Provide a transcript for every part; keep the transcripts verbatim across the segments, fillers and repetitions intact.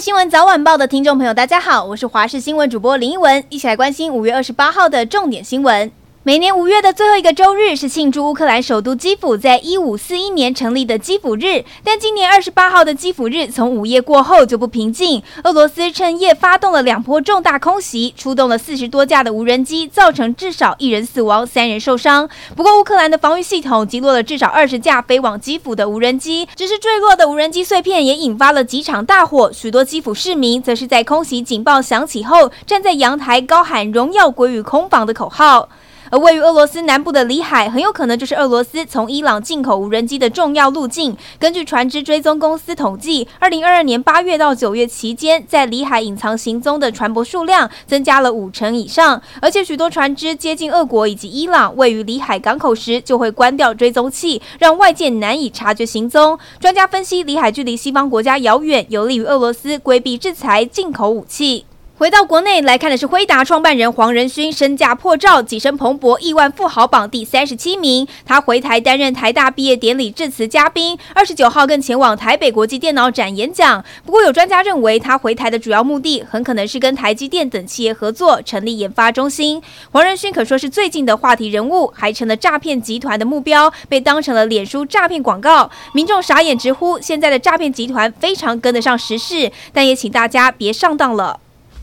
位新闻早晚报的听众朋友，大家好，我是华视新闻主播林一文，一起来关心五月二十八号的重点新闻。每年五月的最后一个周日是庆祝乌克兰首都基辅在一五四一年成立的基辅日，但今年二十八号的基辅日从午夜过后就不平静，俄罗斯趁夜发动了两波重大空袭，出动了四十多架的无人机，造成至少一人死亡，三人受伤。不过乌克兰的防御系统击落了至少二十架飞往基辅的无人机，只是坠落的无人机碎片也引发了几场大火，许多基辅市民则是在空袭警报响起后，站在阳台高喊荣耀归于空防的口号。而位于俄罗斯南部的里海很有可能就是俄罗斯从伊朗进口无人机的重要路径。根据船只追踪公司统计，二零二二年八月到九月期间，在里海隐藏行踪的船舶数量增加了五成以上，而且许多船只接近俄国以及伊朗位于里海港口时，就会关掉追踪器，让外界难以察觉行踪。专家分析，里海距离西方国家遥远，有利于俄罗斯规避制裁进口武器。回到国内来看的是辉达创办人黄仁勋身价破兆，跻身彭博亿万富豪榜第三十七名。他回台担任台大毕业典礼致辞嘉宾，二十九号更前往台北国际电脑展演讲。不过有专家认为，他回台的主要目的很可能是跟台积电等企业合作成立研发中心。黄仁勋可说是最近的话题人物，还成了诈骗集团的目标，被当成了脸书诈骗广告。民众傻眼直呼，现在的诈骗集团非常跟得上时事，但也请大家别上当了。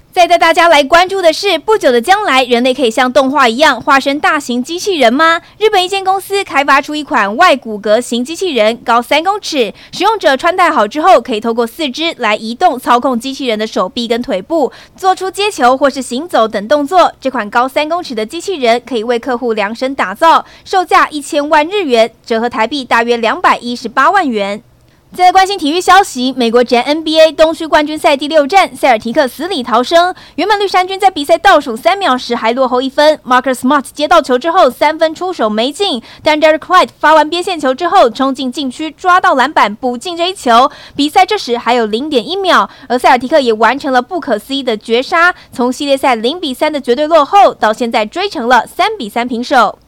再带大家来关注的是，不久的将来，人类可以像动画一样化身大型机器人吗？日本一间公司开发出一款外骨骼型机器人，高三公尺，使用者穿戴好之后，可以透过四肢来移动操控机器人的手臂跟腿部，做出接球或是行走等动作。这款高三公尺的机器人可以为客户量身打造，售价一千万日元，折合台币大约两百一十八万元。再来关心体育消息，美国职业 N B A 东区冠军赛第六战，塞尔提克死里逃生。原本绿衫军在比赛倒数三秒时还落后一分 ，Marcus Smart 接到球之后三分出手没进，但 Derrick White 发完边线球之后冲进禁区抓到篮板补进这一球。比赛这时还有 零点一秒，而塞尔提克也完成了不可思议的绝杀，从系列赛零比三的绝对落后到现在追成了三比三平手。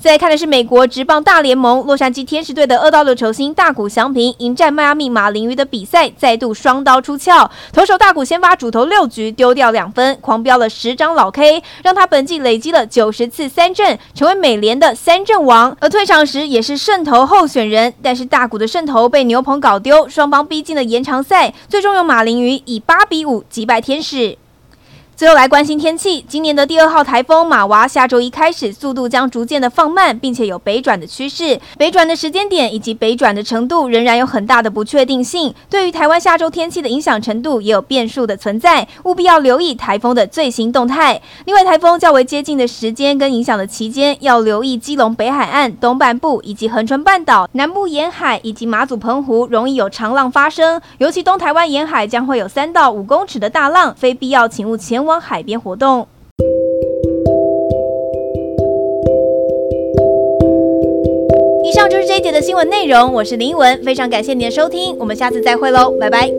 再来看的是美国职棒大联盟，洛杉矶天使队的二到六球星大谷翔平迎战迈阿密马林鱼的比赛，再度双刀出鞘。投手大谷先发主投六局丢掉两分，狂飙了十张老 K， 让他本季累积了九十次三振，成为美联的三振王。而退场时也是胜投候选人，但是大谷的胜投被牛棚搞丢，双方逼近了延长赛，最终由马林鱼以八比五击败天使。最后来关心天气，今年的第二号台风马娃下周一开始速度将逐渐的放慢，并且有北转的趋势，北转的时间点以及北转的程度仍然有很大的不确定性，对于台湾下周天气的影响程度也有变数的存在，务必要留意台风的最新动态。另外台风较为接近的时间跟影响的期间，要留意基隆北海岸东半部以及恒春半岛南部沿海以及马祖澎湖容易有长浪发生，尤其东台湾沿海将会有三到五公尺的大浪，非必要请勿前往海边活动。以上就是这一节的新闻内容，我是林一文，非常感谢您的收听，我们下次再会喽，拜拜。